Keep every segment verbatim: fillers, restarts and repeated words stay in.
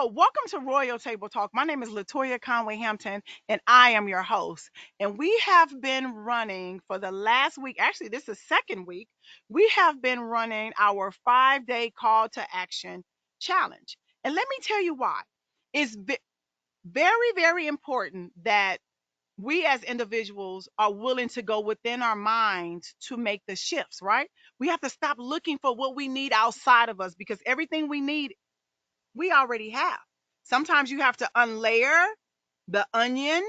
So welcome to Royal Table Talk. My name is Latoya Conway Hampton, and I am your host. And we have been running for the last week, actually this is the second week, we have been running our five-day call to action challenge. And let me tell you why. It's very, very important that we as individuals are willing to go within our minds to make the shifts, right? We have to stop looking for what we need outside of us, because everything we need, we already have. Sometimes you have to unlayer the onion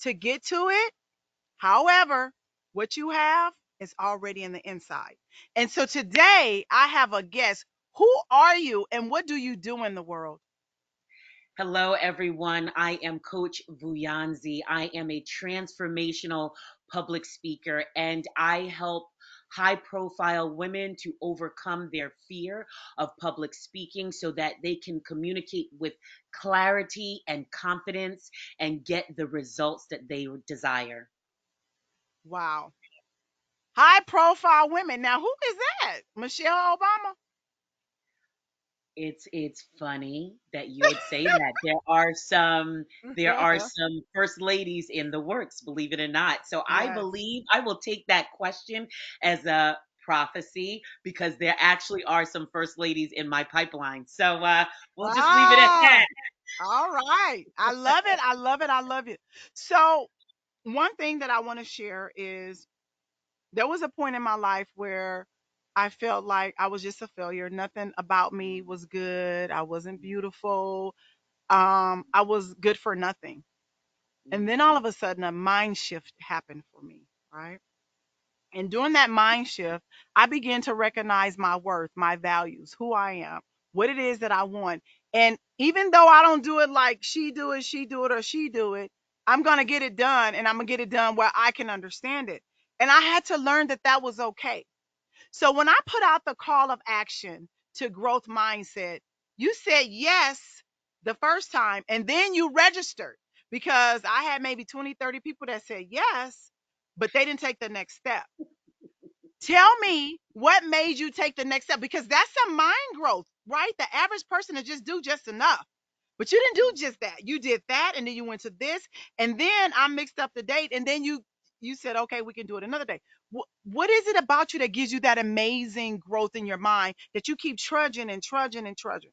to get to it. However, what you have is already in the inside. And so today I have a guest. Who are you and what do you do in the world? Hello, everyone. I am Coach Vuyanzi. I am a transformational public speaker, and I help high-profile women to overcome their fear of public speaking so that they can communicate with clarity and confidence and get the results that they desire. Wow. High-profile women. Now, who is that? Michelle Obama? It's it's funny that you would say that. There are some there yeah. are some first ladies in the works, believe it or not. So yes. I believe I will take that question as a prophecy, because there actually are some first ladies in my pipeline. So uh, we'll just wow. leave it at that. All right. I love it. I love it. I love it. So one thing that I want to share is there was a point in my life where I felt like I was just a failure. Nothing about me was good. I wasn't beautiful. Um, I was good for nothing. And then all of a sudden a mind shift happened for me, right? And during that mind shift, I began to recognize my worth, my values, who I am, what it is that I want. And even though I don't do it like she do it, she do it, or she do it, I'm going to get it done, and I'm going to get it done where I can understand it. And I had to learn that that was okay. So when I put out the call of action to growth mindset, you said yes the first time, and then you registered, because I had maybe twenty, thirty people that said yes, but they didn't take the next step. Tell me what made you take the next step, because that's some mind growth, right? The average person to just do just enough, but you didn't do just that. You did that, and then you went to this, and then I mixed up the date, and then you You said, okay, we can do it another day. What is it about you that gives you that amazing growth in your mind that you keep trudging and trudging and trudging?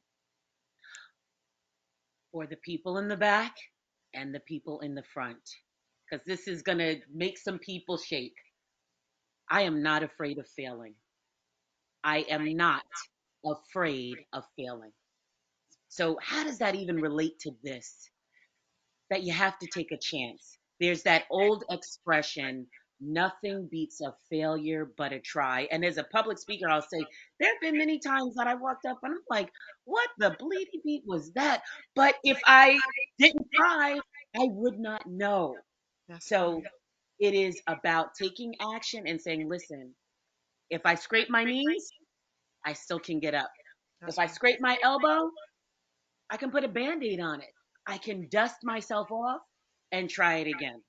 For the people in the back and the people in the front, because this is going to make some people shake. I am not afraid of failing. I am not afraid of failing. So how does that even relate to this? That you have to take a chance. There's that old expression, nothing beats a failure but a try. And as a public speaker, I'll say, there have been many times that I walked up and I'm like, what the bleedy beat was that? But if I didn't try, I would not know. So it is about taking action and saying, listen, if I scrape my knees, I still can get up. If I scrape my elbow, I can put a Band-Aid on it. I can dust myself off and try it again.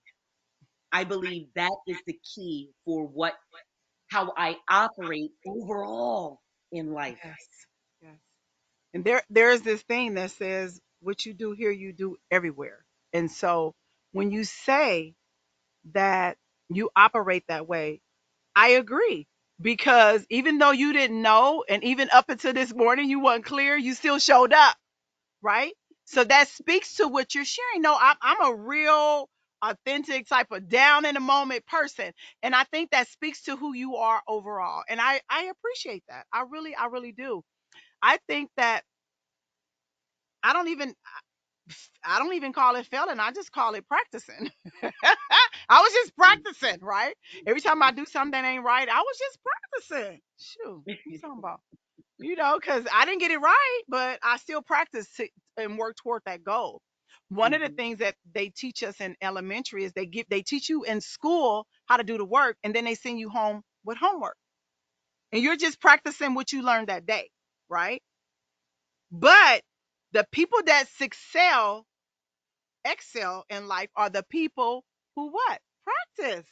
I believe that is the key for what, how I operate overall in life. Yes. Yes. And there, there is this thing that says, what you do here, you do everywhere. And so when you say that you operate that way, I agree, because even though you didn't know, and even up until this morning, you weren't clear, you still showed up, right? So that speaks to what you're sharing. No, I'm, I'm a real authentic type of down in the moment person. And I think that speaks to who you are overall. And I, I appreciate that. I really, I really do. I think that I don't even, I don't even call it failing. I just call it practicing. I was just practicing, right? Every time I do something that ain't right, I was just practicing. Shoot, what you talking about? You know, because I didn't get it right, but I still practice to, and work toward that goal. One mm-hmm. of the things that they teach us in elementary is they give, they teach you in school how to do the work, and then they send you home with homework. And you're just practicing what you learned that day, right? But the people that excel, excel in life are the people who what? Practice.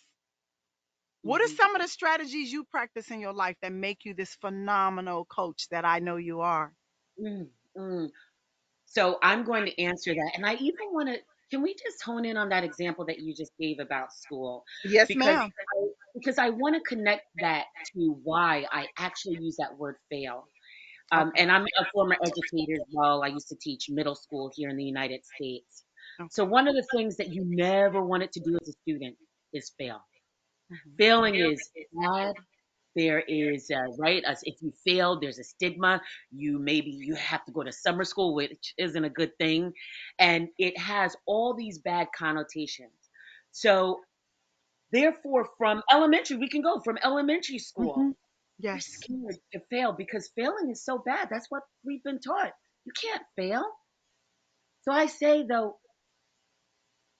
What are some of the strategies you practice in your life that make you this phenomenal coach that I know you are? Mm, mm. So I'm going to answer that. And I even want to, can we just hone in on that example that you just gave about school? Yes, because, ma'am. I, because I want to connect that to why I actually use that word fail. Um, and I'm a former educator as well. I used to teach middle school here in the United States. So one of the things that you never wanted to do as a student is fail. Failing is bad. There is, uh, right, as if you failed, there's a stigma. You maybe you have to go to summer school, which isn't a good thing. And it has all these bad connotations. So therefore, from elementary, we can go from elementary school. Mm-hmm. Yes. We're scared to fail because failing is so bad. That's what we've been taught. You can't fail. So I say, though,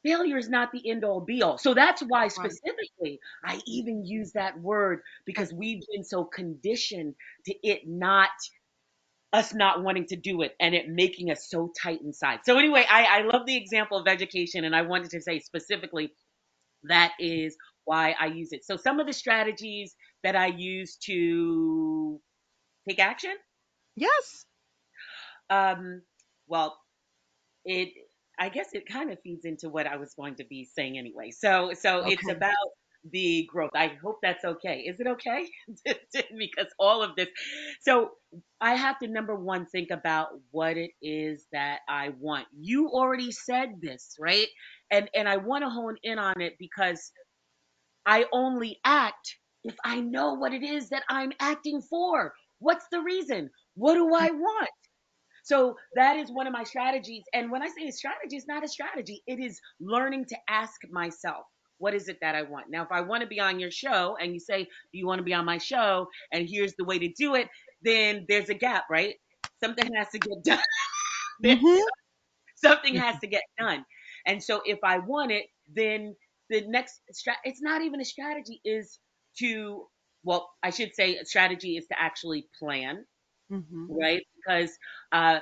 failure is not the end all be all. So that's why specifically I even use that word, because we've been so conditioned to it not, us not wanting to do it and it making us so tight inside. So anyway, I, I love the example of education, and I wanted to say specifically that is why I use it. So some of the strategies that I use to take action. Yes. Um, well, it, I guess it kind of feeds into what I was going to be saying anyway. So, so okay. It's about the growth. I hope that's okay. Is it okay? Because all of this. So I have to, number one, think about what it is that I want. You already said this, right? And, and I want to hone in on it, because I only act if I know what it is that I'm acting for. What's the reason? What do I want? So that is one of my strategies. And when I say a strategy, it's not a strategy. It is learning to ask myself, what is it that I want? Now, if I want to be on your show and you say, do you want to be on my show? And here's the way to do it. Then there's a gap, right? Something has to get done. Mm-hmm. Something has to get done. And so if I want it, then the next, stra- it's not even a strategy is to, well, I should say a strategy is to actually plan. Mm-hmm. Right? Because uh,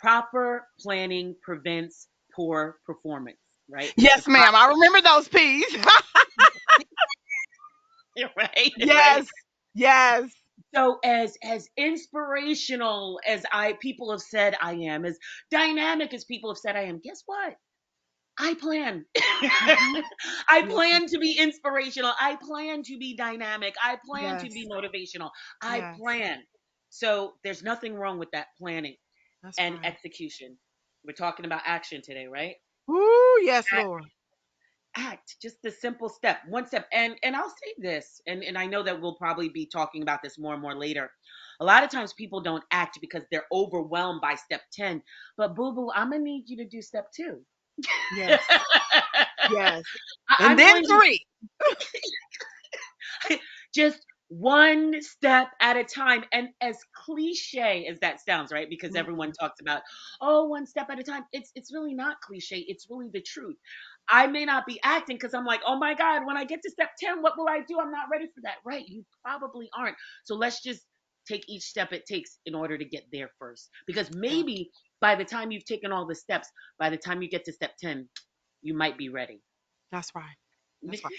proper planning prevents poor performance, right? Yes, ma'am. I remember those P's. You're right. Yes. Right? Yes. So as as inspirational as I people have said I am, as dynamic as people have said I am, guess what? I plan. I plan to be inspirational. I plan to be dynamic. I plan yes. to be motivational. I yes. plan. So there's nothing wrong with that planning That's and right. execution. We're talking about action today, right? Ooh, yes, act, Lord. Act, just the simple step, one step. And and I'll say this, and, and I know that we'll probably be talking about this more and more later. A lot of times people don't act because they're overwhelmed by step ten. But boo-boo, I'm going to need you to do step two. Yes. Yes. And I'm then three. To... just one step at a time. And as cliche as that sounds, right? Because everyone talks about, oh, one step at a time. It's it's really not cliche. It's really the truth. I may not be acting because I'm like, oh my God, when I get to step ten, what will I do? I'm not ready for that. Right. You probably aren't. So let's just take each step it takes in order to get there first. Because maybe by the time you've taken all the steps, by the time you get to step ten, you might be ready. That's right. That's right.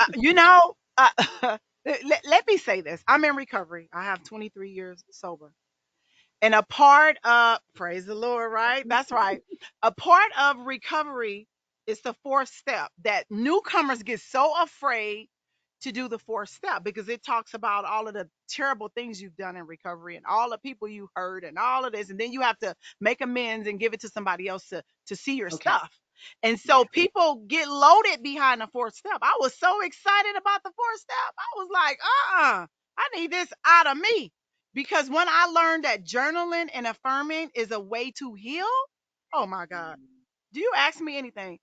uh, you know, uh, Let, let me say this. I'm in recovery. I have twenty-three years sober. And a part of, praise the Lord, right? That's right. A part of recovery is the fourth step, that newcomers get so afraid to do the fourth step, because it talks about all of the terrible things you've done in recovery and all the people you hurt and all of this. And then you have to make amends and give it to somebody else to, to see your okay. stuff. And so people get loaded behind the fourth step. I was so excited about the fourth step. I was like, uh-uh, I need this out of me. Because when I learned that journaling and affirming is a way to heal, oh my God, do you ask me anything?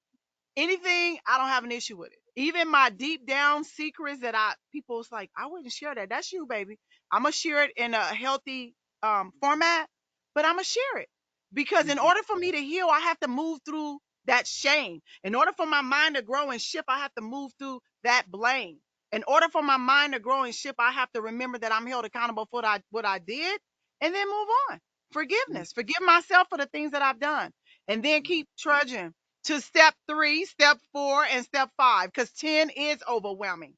Anything, I don't have an issue with it. Even my deep down secrets that I, people's like, I wouldn't share that. That's you, baby. I'm going to share it in a healthy um, format, but I'm going to share it. Because in order for me to heal, I have to move through that shame. In order for my mind to grow and shift, I have to move through that blame. In order for my mind to grow and shift, I have to remember that I'm held accountable for what I, what I did, and then move on. Forgiveness. Forgive myself for the things that I've done. And then keep trudging to step three, step four, and step five, because ten is overwhelming.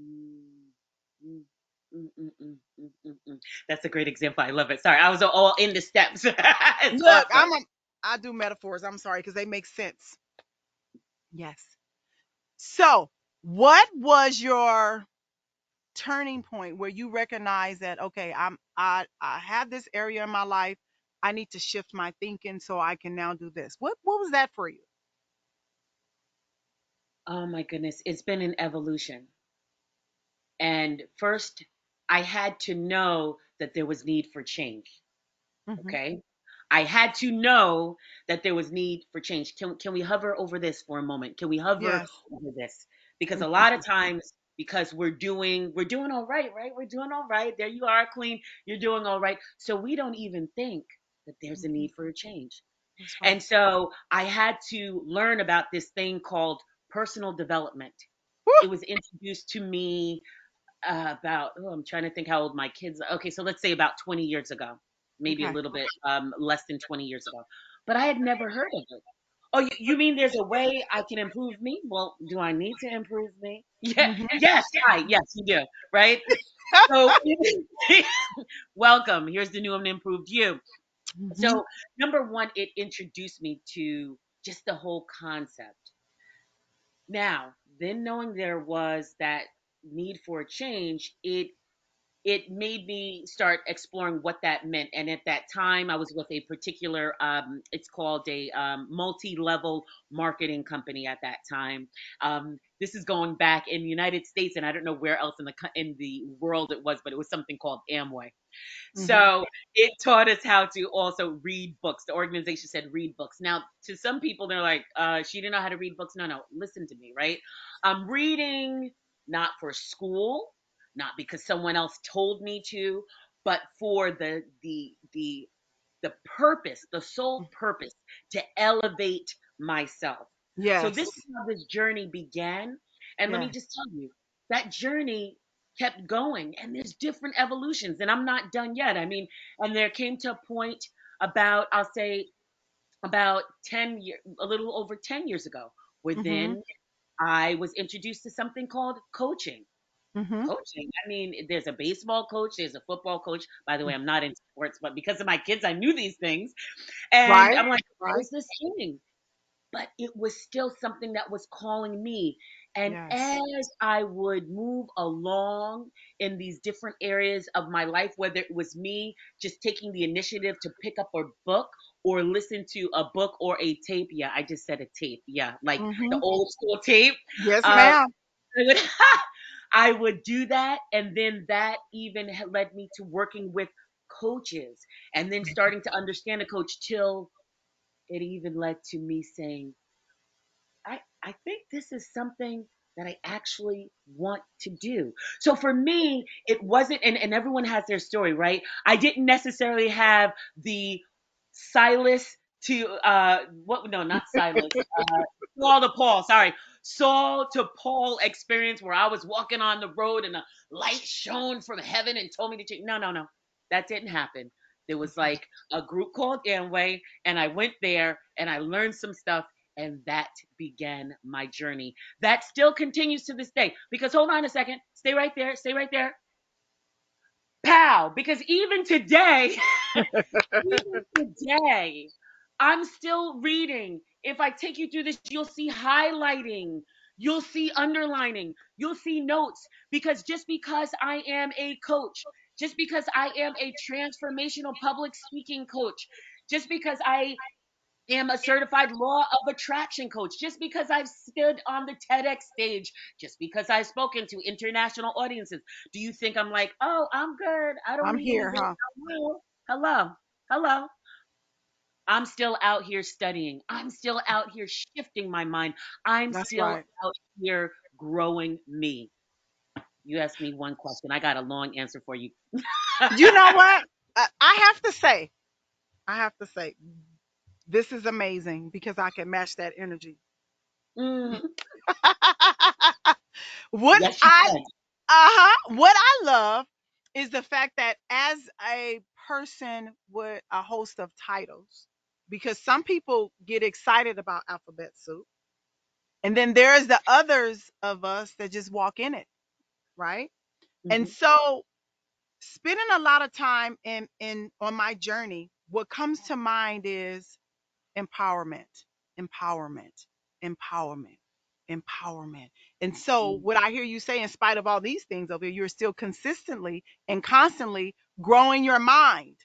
Mm-hmm. mm, mm, mm, mm, mm. That's a great example. I love it. Sorry, I was all in the steps. Look, awesome. I'm a, I do metaphors. I'm sorry, because they make sense. Yes. So what was your turning point where you recognize that, okay, I'm I, I have this area in my life, I need to shift my thinking so I can now do this? What what was that for you? Oh my goodness, it's been an evolution. And first, I had to know that there was need for change. Mm-hmm. Okay? I had to know that there was need for change. Can, can we hover over this for a moment? Can we hover yes. over this? Because a lot of times, because we're doing, we're doing all right, right? We're doing all right. There you are, Queen. You're doing all right. So we don't even think that there's a need for a change. Right. And so I had to learn about this thing called personal development. Woo! It was introduced to me uh, about, oh, I'm trying to think how old my kids are. Okay, so let's say about twenty years ago, maybe okay. a little bit um, less than twenty years ago. But I had never heard of it. Oh, you mean there's a way I can improve me? Well, do I need to improve me? Yeah, mm-hmm. Yes, right. Yes, you do, right? So, welcome. Here's the new and improved you. Mm-hmm. So, number one, it introduced me to just the whole concept. Now, then knowing there was that need for a change, it it made me start exploring what that meant. And at that time, I was with a particular, um, it's called a um, multi-level marketing company at that time. Um, this is going back in the United States, and I don't know where else in the in the world it was, but it was something called Amway. Mm-hmm. So it taught us how to also read books. The organization said read books. Now, to some people, they're like, uh, she didn't know how to read books. No, no, listen to me, right? I'm reading not for school, not because someone else told me to, but for the the the the purpose, the sole purpose to elevate myself. Yes. So this is how this journey began. And yes. let me just tell you, that journey kept going and there's different evolutions and I'm not done yet. I mean, and there came to a point about, I'll say about ten years, a little over ten years ago, where mm-hmm. then I was introduced to something called coaching. Mm-hmm. Coaching. I mean, there's a baseball coach, there's a football coach. By the way, I'm not in sports, but because of my kids, I knew these things. And right. I'm like, what is this thing? But it was still something that was calling me. And yes. as I would move along in these different areas of my life, whether it was me just taking the initiative to pick up a book or listen to a book or a tape. Yeah, I just said a tape. Yeah, like mm-hmm. the old school tape. Yes, uh, ma'am. I would do that, and then that even led me to working with coaches and then starting to understand a coach till it even led to me saying, I, I think this is something that I actually want to do. So for me, it wasn't, and, and everyone has their story, right? I didn't necessarily have the Silas to, uh, what? no, not Silas, uh, Saul to Paul, sorry. Saul to Paul experience where I was walking on the road and a light shone from heaven and told me to change. No, no, no, that didn't happen. There was like a group called Amway, and I went there and I learned some stuff, and that began my journey. That still continues to this day, because hold on a second, stay right there, stay right there. Pow, because even today, even today, I'm still reading. If I take you through this, you'll see highlighting, you'll see underlining, you'll see notes, because just because I am a coach, just because I am a transformational public speaking coach, just because I am a certified law of attraction coach, just because I've stood on the TEDx stage, just because I've spoken to international audiences, do you think I'm like, oh, I'm good. I don't I'm here, huh? Hello, hello, hello. I'm still out here studying. I'm still out here shifting my mind. I'm That's still right. out here growing me. You asked me one question. I got a long answer for you. You know what? I have to say, I have to say, this is amazing because I can match that energy. Mm. what yes, I, uh huh. What I love is the fact that as a person with a host of titles, because some people get excited about alphabet soup. And then there's the others of us that just walk in it, right? Mm-hmm. And so spending a lot of time in in on my journey, what comes to mind is empowerment, empowerment, empowerment, empowerment. And so what I hear you say, in spite of all these things over here, you're still consistently and constantly growing your mind,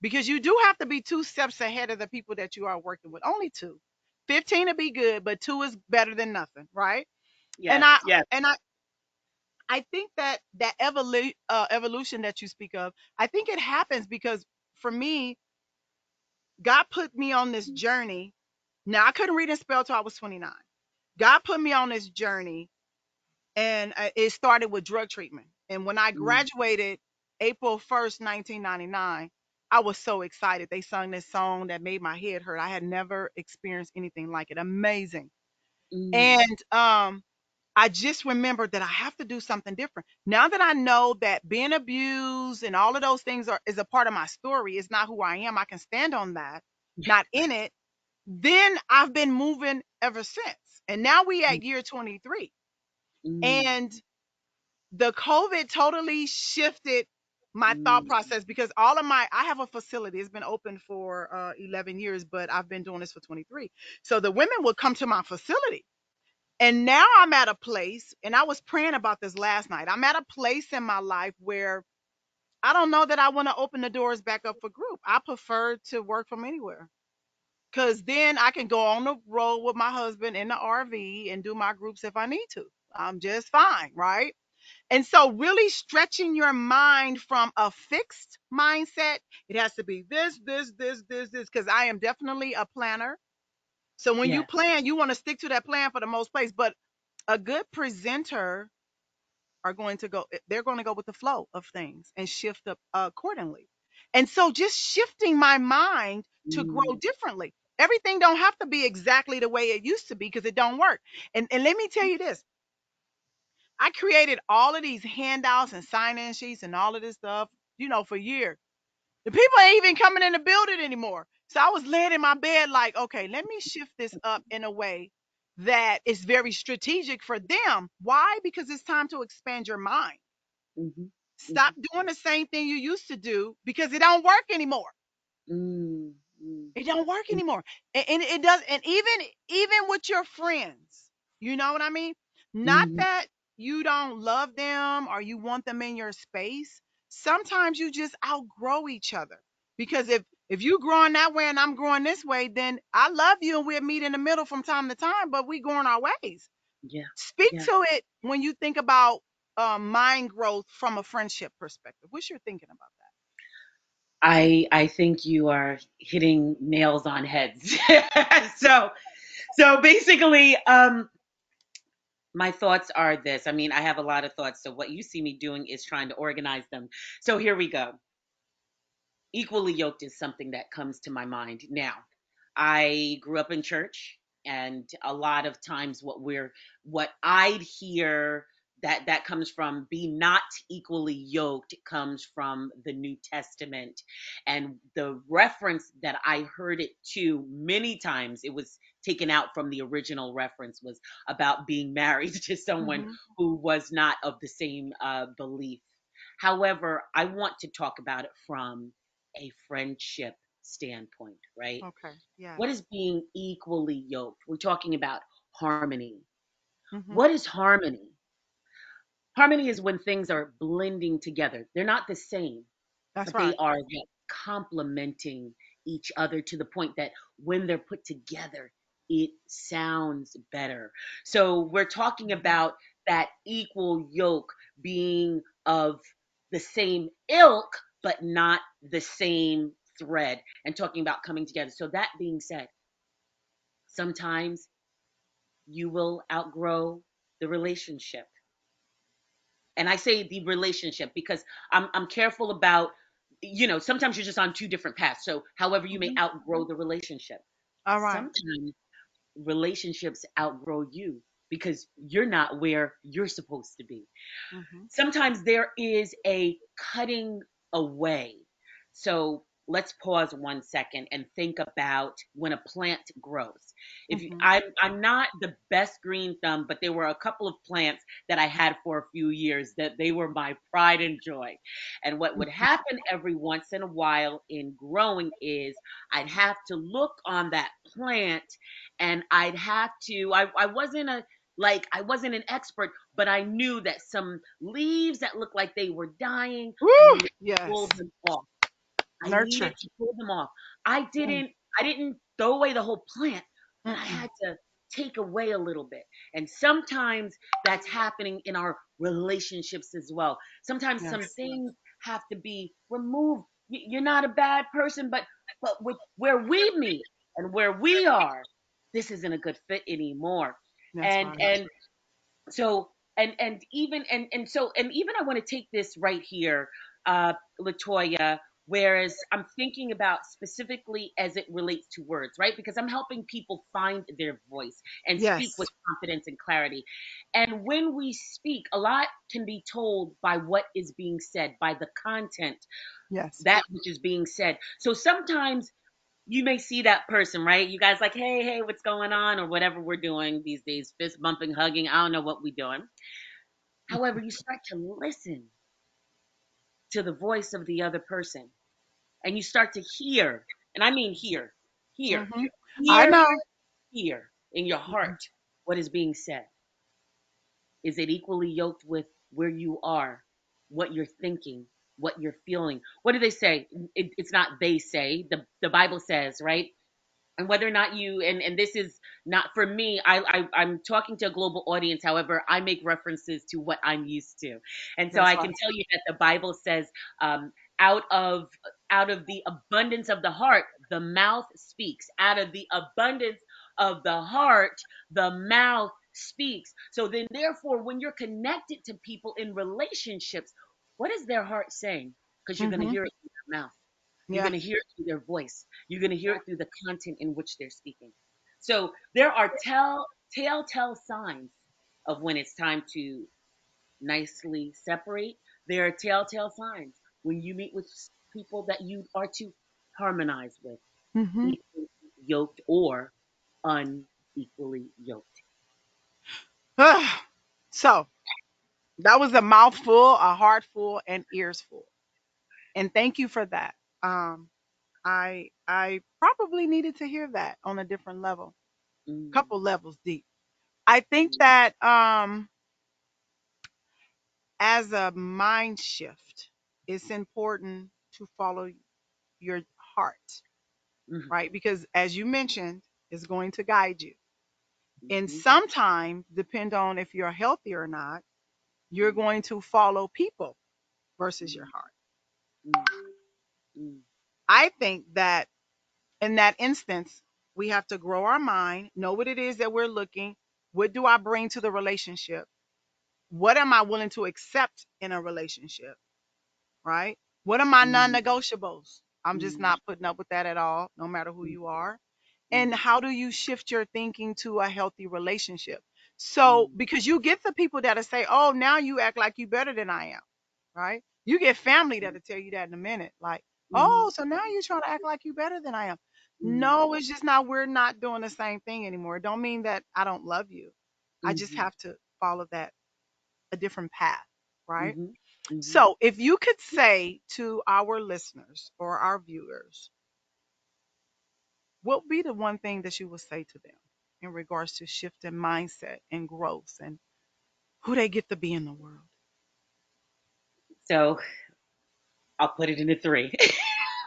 because you do have to be two steps ahead of the people that you are working with. Only two. fifteen to be good, but two is better than nothing, right? Yes, and I yes. and I I think that that evolu uh, evolution that you speak of, I think it happens because for me, God put me on this journey. Now, I couldn't read and spell till I was twenty-nine. God put me on this journey, and uh, it started with drug treatment. And when I graduated mm. April first, nineteen ninety-nine, I was so excited. They sung this song that made my head hurt. I had never experienced anything like it. Amazing. Mm. And um, I just remembered that I have to do something different. Now that I know that being abused and all of those things are, is a part of my story, it's not who I am. I can stand on that, not in it. Then I've been moving ever since. And now we at year twenty-three. Mm. And the COVID totally shifted my mm. thought process, because all of my, I have a facility. It's been open for uh, eleven years, but I've been doing this for twenty-three. So the women would come to my facility. And now I'm at a place, and I was praying about this last night. I'm at a place in my life where I don't know that I want to open the doors back up for group. I prefer to work from anywhere, because then I can go on the road with my husband in the R V and do my groups if I need to. I'm just fine, right? And so really stretching your mind from a fixed mindset. It has to be this, this, this, this, this, because I am definitely a planner. So when yeah. you plan, you want to stick to that plan for the most place. But a good presenter are going to go, they're going to go with the flow of things and shift up accordingly. And so just shifting my mind to mm. grow differently. Everything don't have to be exactly the way it used to be, because it don't work. And, and let me tell you this. I created all of these handouts and sign-in sheets and all of this stuff, you know, for years. The people ain't even coming in the building anymore. So I was laying in my bed like, okay, let me shift this up in a way that is very strategic for them. Why? Because it's time to expand your mind. Mm-hmm. Stop mm-hmm. doing the same thing you used to do, because it don't work anymore. Mm. It don't work anymore. And, and it does. And even, even with your friends, you know what I mean? Not mm-hmm. that you don't love them or you want them in your space. Sometimes you just outgrow each other, because if, if you growing that way and I'm growing this way, then I love you and we'll meet in the middle from time to time, but we going our ways. Yeah. Speak yeah. to it when you think about uh, mind growth from a friendship perspective. What's your thinking about that? I I think you are hitting nails on heads. so so basically, um, my thoughts are this. I mean, I have a lot of thoughts. So what you see me doing is trying to organize them. So here we go. Equally yoked is something that comes to my mind now. I grew up in church, and a lot of times what we're what I'd hear. That that comes from be not equally yoked, comes from the New Testament. And the reference that I heard it to many times, it was taken out from the original reference, was about being married to someone mm-hmm. who was not of the same uh, belief. However, I want to talk about it from a friendship standpoint, right? Okay. Yeah. What is being equally yoked? We're talking about harmony. Mm-hmm. What is harmony? Harmony is when things are blending together. They're not the same, That's but right. they are complementing each other to the point that when they're put together, it sounds better. So we're talking about that equal yoke being of the same ilk, but not the same thread, and talking about coming together. So that being said, sometimes you will outgrow the relationship. And I say the relationship because I'm I'm careful about, you know, sometimes you're just on two different paths. So however you may outgrow the relationship. All right. Sometimes relationships outgrow you because you're not where you're supposed to be. Mm-hmm. Sometimes there is a cutting away. So let's pause one second and think about when a plant grows. If mm-hmm. you, I, I'm not the best green thumb, but there were a couple of plants that I had for a few years that they were my pride and joy. And what would happen every once in a while in growing is I'd have to look on that plant and I'd have to, I, I wasn't a, Like I wasn't an expert, but I knew that some leaves that looked like they were dying, Woo! I yes. pulled them off. I Nurture. needed to pull them off. I didn't. Mm. I didn't throw away the whole plant, but I had to take away a little bit. And sometimes that's happening in our relationships as well. Sometimes yes. some things have to be removed. You're not a bad person, but but with, where we meet and where we are, this isn't a good fit anymore. That's and fine. and so and and even and and so and even I want to take this right here, uh, Latoya, whereas I'm thinking about specifically as it relates to words, right? Because I'm helping people find their voice and yes. speak with confidence and clarity. And when we speak, a lot can be told by what is being said, by the content, yes, that which is being said. So sometimes you may see that person, right? You guys like, hey, hey, what's going on? Or whatever we're doing these days, fist bumping, hugging. I don't know what we're doing. However, you start to listen to the voice of the other person. And you start to hear. And I mean hear, hear, mm-hmm. hear, I know. hear in your heart mm-hmm. what is being said. Is it equally yoked with where you are, what you're thinking, what you're feeling? What do they say? It, it's not they say, the, the Bible says, right? And whether or not you, and, and this is not for me, I, I, I'm talking to a global audience. However, I make references to what I'm used to. And so That's I awesome. can tell you that the Bible says, um, out of, out of the abundance of the heart, the mouth speaks. Out of the abundance of the heart, the mouth speaks. So then therefore, when you're connected to people in relationships, what is their heart saying? Because you're mm-hmm. going to hear it through their mouth. You're yeah. going to hear it through their voice. You're going to hear it through the content in which they're speaking. So there are tell, telltale signs of when it's time to nicely separate. There are telltale signs when you meet with people that you are to harmonize with, mm-hmm. equally yoked or unequally yoked. So that was a mouthful, a heart full, and ears full. And thank you for that. Um, I I probably needed to hear that on a different level, a mm. couple levels deep. I think that um, as a mind shift, it's important to follow your heart, mm-hmm. right? Because as you mentioned, it's going to guide you. Mm-hmm. And sometimes, depend on if you're healthy or not, you're going to follow people versus your heart. Mm. Mm. I think that in that instance, we have to grow our mind, know what it is that we're looking. What do I bring to the relationship? What am I willing to accept in a relationship? Right? What are my mm. non-negotiables? I'm mm. just not putting up with that at all, no matter who you are. Mm. And how do you shift your thinking to a healthy relationship? So because you get the people that'll say, oh, now you act like you better than I am, right? You get family that'll tell you that in a minute, like, mm-hmm. oh, so now you're trying to act like you better than I am. Mm-hmm. No, it's just not, we're not doing the same thing anymore. It don't mean that I don't love you. Mm-hmm. I just have to follow that, a different path, right? Mm-hmm. Mm-hmm. So if you could say to our listeners or our viewers, what would be the one thing that you would say to them in regards to shift in mindset and growth and who they get to be in the world? So I'll put it in a three,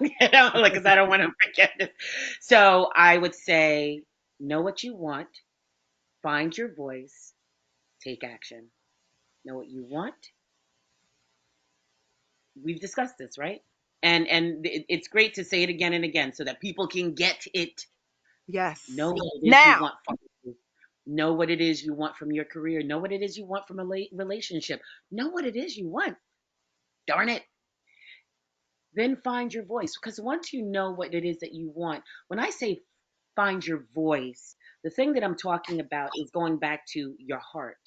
you know, like, cause I don't want to forget this. So I would say, know what you want, find your voice, take action. Know what you want. We've discussed this, right? And, and it's great to say it again and again so that people can get it. Yes. Know what it is now. you want from you. Know what it is you want from your career. Know what it is you want from a relationship. Know what it is you want. Darn it. Then find your voice. Because once you know what it is that you want, when I say find your voice, the thing that I'm talking about is going back to your heart,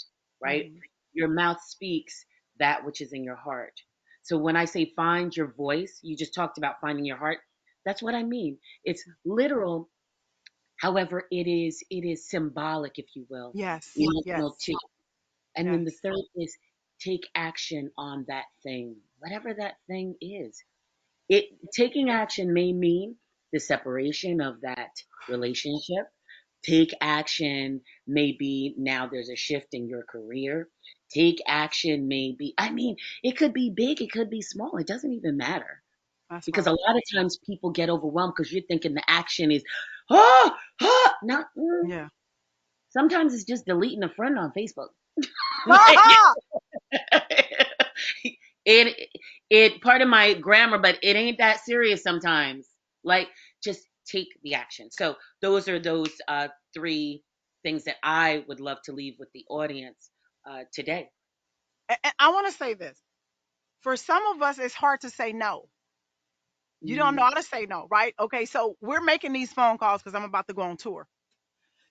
right? Mm-hmm. Your mouth speaks that which is in your heart. So when I say find your voice, you just talked about finding your heart. That's what I mean. It's literal. However, it is it is symbolic, if you will. Yes. You yes. Know, too. And yes. Then the third is take action on that thing, whatever that thing is. It taking action may mean the separation of that relationship. Take action, maybe now there's a shift in your career. Take action, maybe. I mean, it could be big, it could be small. It doesn't even matter. That's because awesome. A lot of times people get overwhelmed because you're thinking the action is, oh, oh, not. Mm. Yeah. Sometimes it's just deleting a friend on Facebook. it it part of my grammar, but it ain't that serious sometimes. Like, just take the action. So those are those uh, three things that I would love to leave with the audience uh, today. And I want to say this. For some of us, it's hard to say no. You don't know how to say no, right? Okay, so we're making these phone calls because I'm about to go on tour.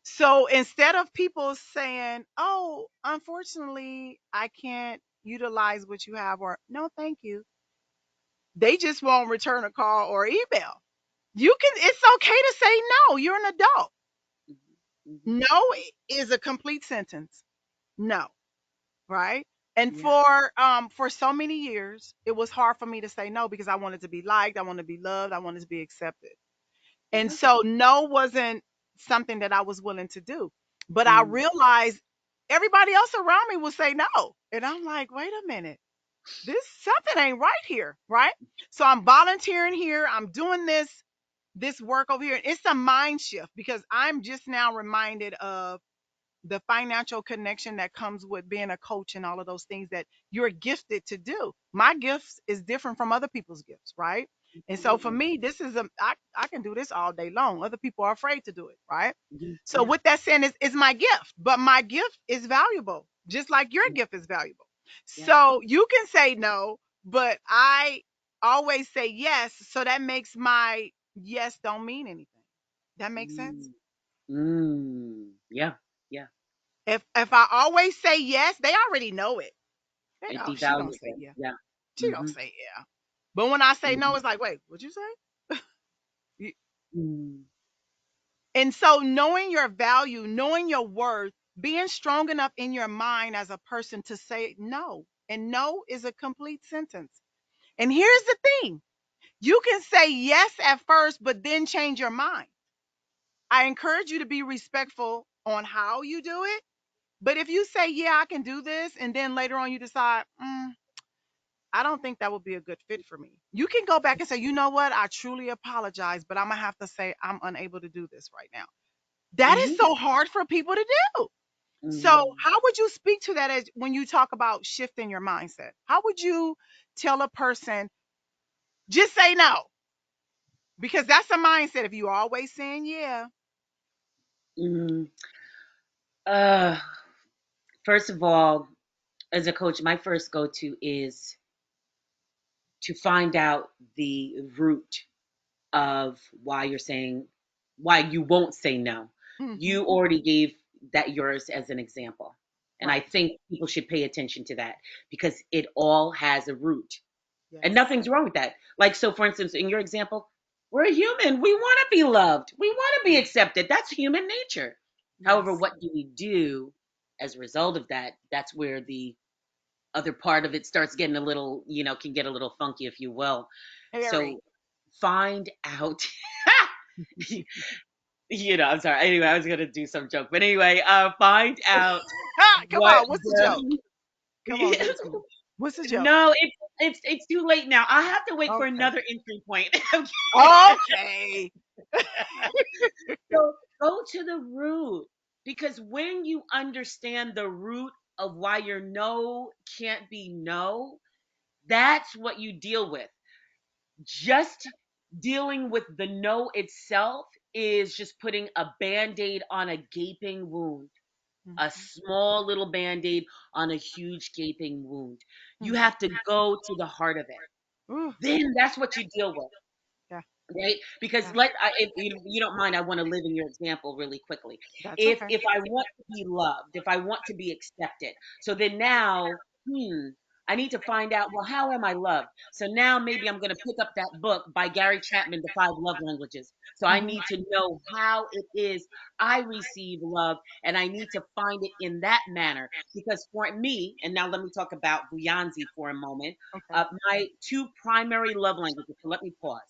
So instead of people saying, oh, unfortunately, I can't utilize what you have, or no, thank you. They just won't return a call or email. You can, it's okay to say no. You're an adult. Mm-hmm. No is a complete sentence. No, right? And yeah. for um for so many years, it was hard for me to say no because I wanted to be liked, I wanted to be loved, I wanted to be accepted. And mm-hmm. so no wasn't something that I was willing to do. But mm-hmm. I realized everybody else around me would say no. And I'm like, wait a minute. This something ain't right here, right? So I'm volunteering here. I'm doing this this work over here. And it's a mind shift because I'm just now reminded of the financial connection that comes with being a coach and all of those things that you're gifted to do. My gifts is different from other people's gifts, right? And so for me, this is a, I, I can do this all day long. Other people are afraid to do it, right? So with that saying, it's, it's my gift, but my gift is valuable, just like your gift is valuable. So you can say no, but I always say yes. So that makes my yes don't mean anything. That makes sense? Mm, yeah. Yeah. If if I always say yes, they already know it. They know, she don't say yeah. yeah. She mm-hmm. don't say yeah. But when I say mm-hmm. no, it's like, wait, what'd you say? you... Mm. And so knowing your value, knowing your worth, being strong enough in your mind as a person to say no. And no is a complete sentence. And here's the thing. You can say yes at first, but then change your mind. I encourage you to be respectful on how you do it. But if you say, yeah, I can do this, and then later on you decide, mm, I don't think that would be a good fit for me. You can go back and say, you know what? I truly apologize, but I'm gonna have to say I'm unable to do this right now. That mm-hmm. is so hard for people to do. Mm-hmm. So how would you speak to that as when you talk about shifting your mindset? How would you tell a person, just say no? Because that's a mindset. If you're always saying, yeah. Mm-hmm. Uh, first of all, as a coach, my first go-to is to find out the root of why you're saying, why you won't say no. Mm-hmm. You already gave that yours as an example. And right. I think people should pay attention to that because it all has a root. Yes. And nothing's wrong with that. Like, so for instance, in your example, we're human. We want to be loved. We want to be accepted. That's human nature. However, what do we do as a result of that? That's where the other part of it starts getting a little, you know, can get a little funky, if you will. Hey, so right. find out, you know, I'm sorry. Anyway, I was going to do some joke, but anyway, uh, find out. Come what, on, what's the joke? Come on, what's the, what's the joke? No, it's it's it's too late now. I have to wait okay. for another entry point. okay. So, go to the root, because when you understand the root of why your no can't be no, that's what you deal with. Just dealing with the no itself is just putting a Band-Aid on a gaping wound, mm-hmm. a small little Band-Aid on a huge gaping wound. You have to go to the heart of it. Ooh. Then that's what you deal with. Right? Because let I, if you, you don't mind, I want to live in your example really quickly. That's if okay. if I want to be loved, if I want to be accepted, so then now, hmm, I need to find out, well, how am I loved? So now maybe I'm going to pick up that book by Gary Chapman, The Five Love Languages. So I need to know how it is I receive love, and I need to find it in that manner. Because for me, and now let me talk about Vuyanzi for a moment, okay. uh, my two primary love languages, so let me pause.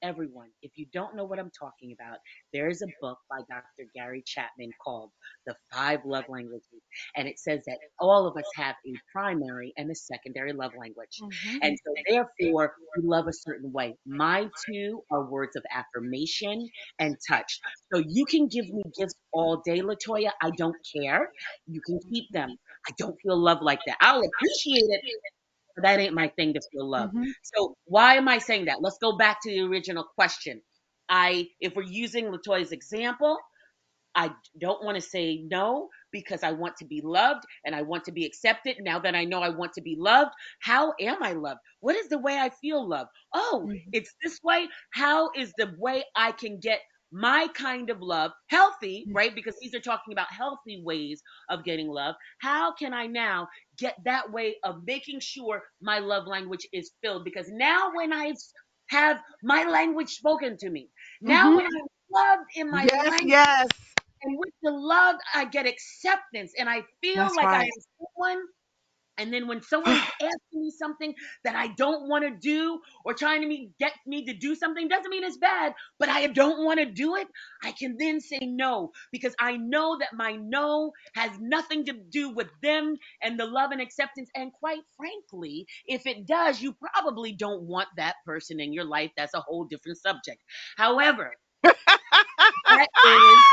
Everyone, if you don't know what I'm talking about, there is a book by Doctor Gary Chapman called The Five Love Languages, and it says that all of us have a primary and a secondary love language. Mm-hmm. And so therefore, we love a certain way. My two are words of affirmation and touch. So you can give me gifts all day, Latoya. I don't care. You can keep them. I don't feel love like that. I'll appreciate it. That ain't my thing to feel love. Mm-hmm. So why am I saying that? Let's go back to the original question. I, if we're using Latoya's example, I don't want to say no because I want to be loved and I want to be accepted. Now that I know I want to be loved, how am I loved? What is the way I feel loved? Oh, mm-hmm. It's this way. How is the way I can get my kind of love, healthy, right? Because these are talking about healthy ways of getting love. How can I now get that way of making sure my love language is filled? Because now when I have my language spoken to me, now mm-hmm. when I'm loved in my yes, language, yes. and with the love, I get acceptance and I feel That's like right. I am someone. And then when someone's asking me something that I don't want to do or trying to me, get me to do something, doesn't mean it's bad, but I don't want to do it, I can then say no because I know that my no has nothing to do with them and the love and acceptance. And quite frankly, if it does, you probably don't want that person in your life. That's a whole different subject. However, that is...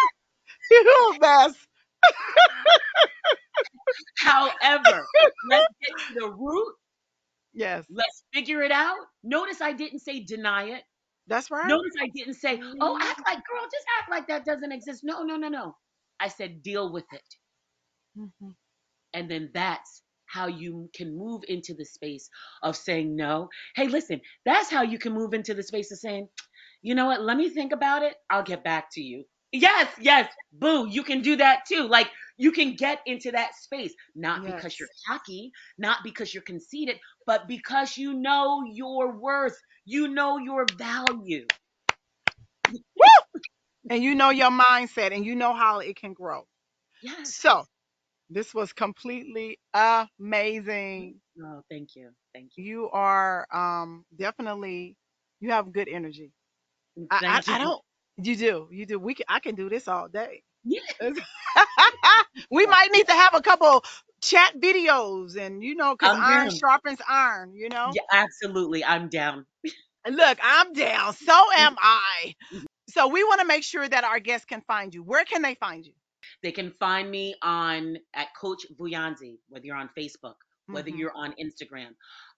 You mess. However, let's get to the root. Yes. Let's figure it out. Notice I didn't say deny it. That's right. Notice I didn't say, oh, act like, girl, just act like that doesn't exist. No, no, no, no. I said deal with it. Mm-hmm. And then that's how you can move into the space of saying no. Hey, listen, that's how you can move into the space of saying, you know what, let me think about it. I'll get back to you. Yes, yes, boo, you can do that too. Like, you can get into that space, not yes. because you're cocky, not because you're conceited, but because you know your worth, you know your value. Woo! And you know your mindset and you know how it can grow. Yes. So this was completely amazing. Oh, thank you. Thank you. You are um, definitely, you have good energy. I, I, I don't, you do, you do. We can, I can do this all day. Yeah. We might need to have a couple chat videos and, you know, because iron down. Sharpens iron, you know? Yeah, absolutely. I'm down. Look, I'm down. So am I. So we want to make sure that our guests can find you. Where can they find you? They can find me on at Coach Vuyanzi, whether you're on Facebook, whether mm-hmm. you're on Instagram.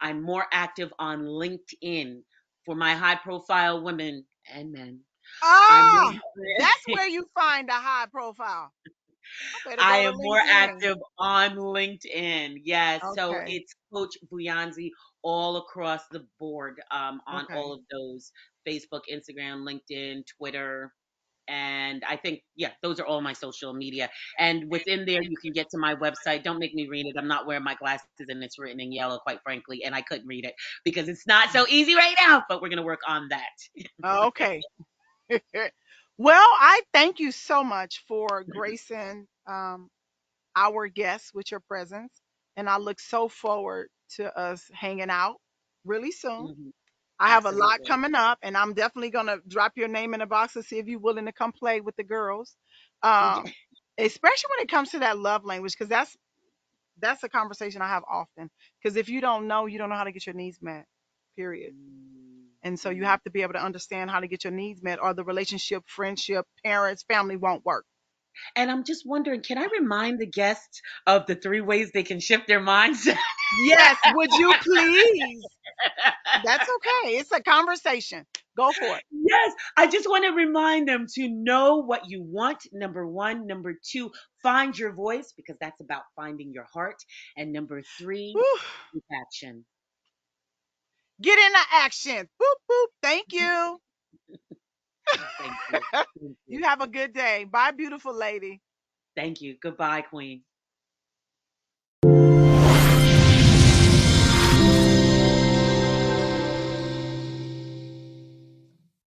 I'm more active on LinkedIn for my high profile women and men. Oh, that's where you find a high profile. I am more active on LinkedIn. Yes. Okay. So it's Coach Vuyanzi all across the board um, on okay. all of those, Facebook, Instagram, LinkedIn, Twitter. And I think, yeah, those are all my social media. And within there, you can get to my website. Don't make me read it. I'm not wearing my glasses and it's written in yellow, quite frankly. And I couldn't read it because it's not so easy right now, but we're going to work on that. Oh, okay. Well, I thank you so much for gracing um, our guests with your presence. And I look so forward to us hanging out really soon. Mm-hmm. I have Absolutely. A lot coming up, and I'm definitely going to drop your name in the box to see if you're willing to come play with the girls, um, okay. especially when it comes to that love language, because that's that's a conversation I have often. Because if you don't know, you don't know how to get your needs met, period. Mm-hmm. And so you have to be able to understand how to get your needs met, or the relationship, friendship, parents, family won't work. And I'm just wondering, can I remind the guests of the three ways they can shift their mindset? Yes, would you please? That's okay. It's a conversation. Go for it. Yes, I just want to remind them to know what you want, number one. Number two, find your voice, because that's about finding your heart. And number three, Whew. action. Get into action. Boop, boop. Thank you. Thank you. Thank you. You have a good day. Bye, beautiful lady. Thank you. Goodbye, Queen.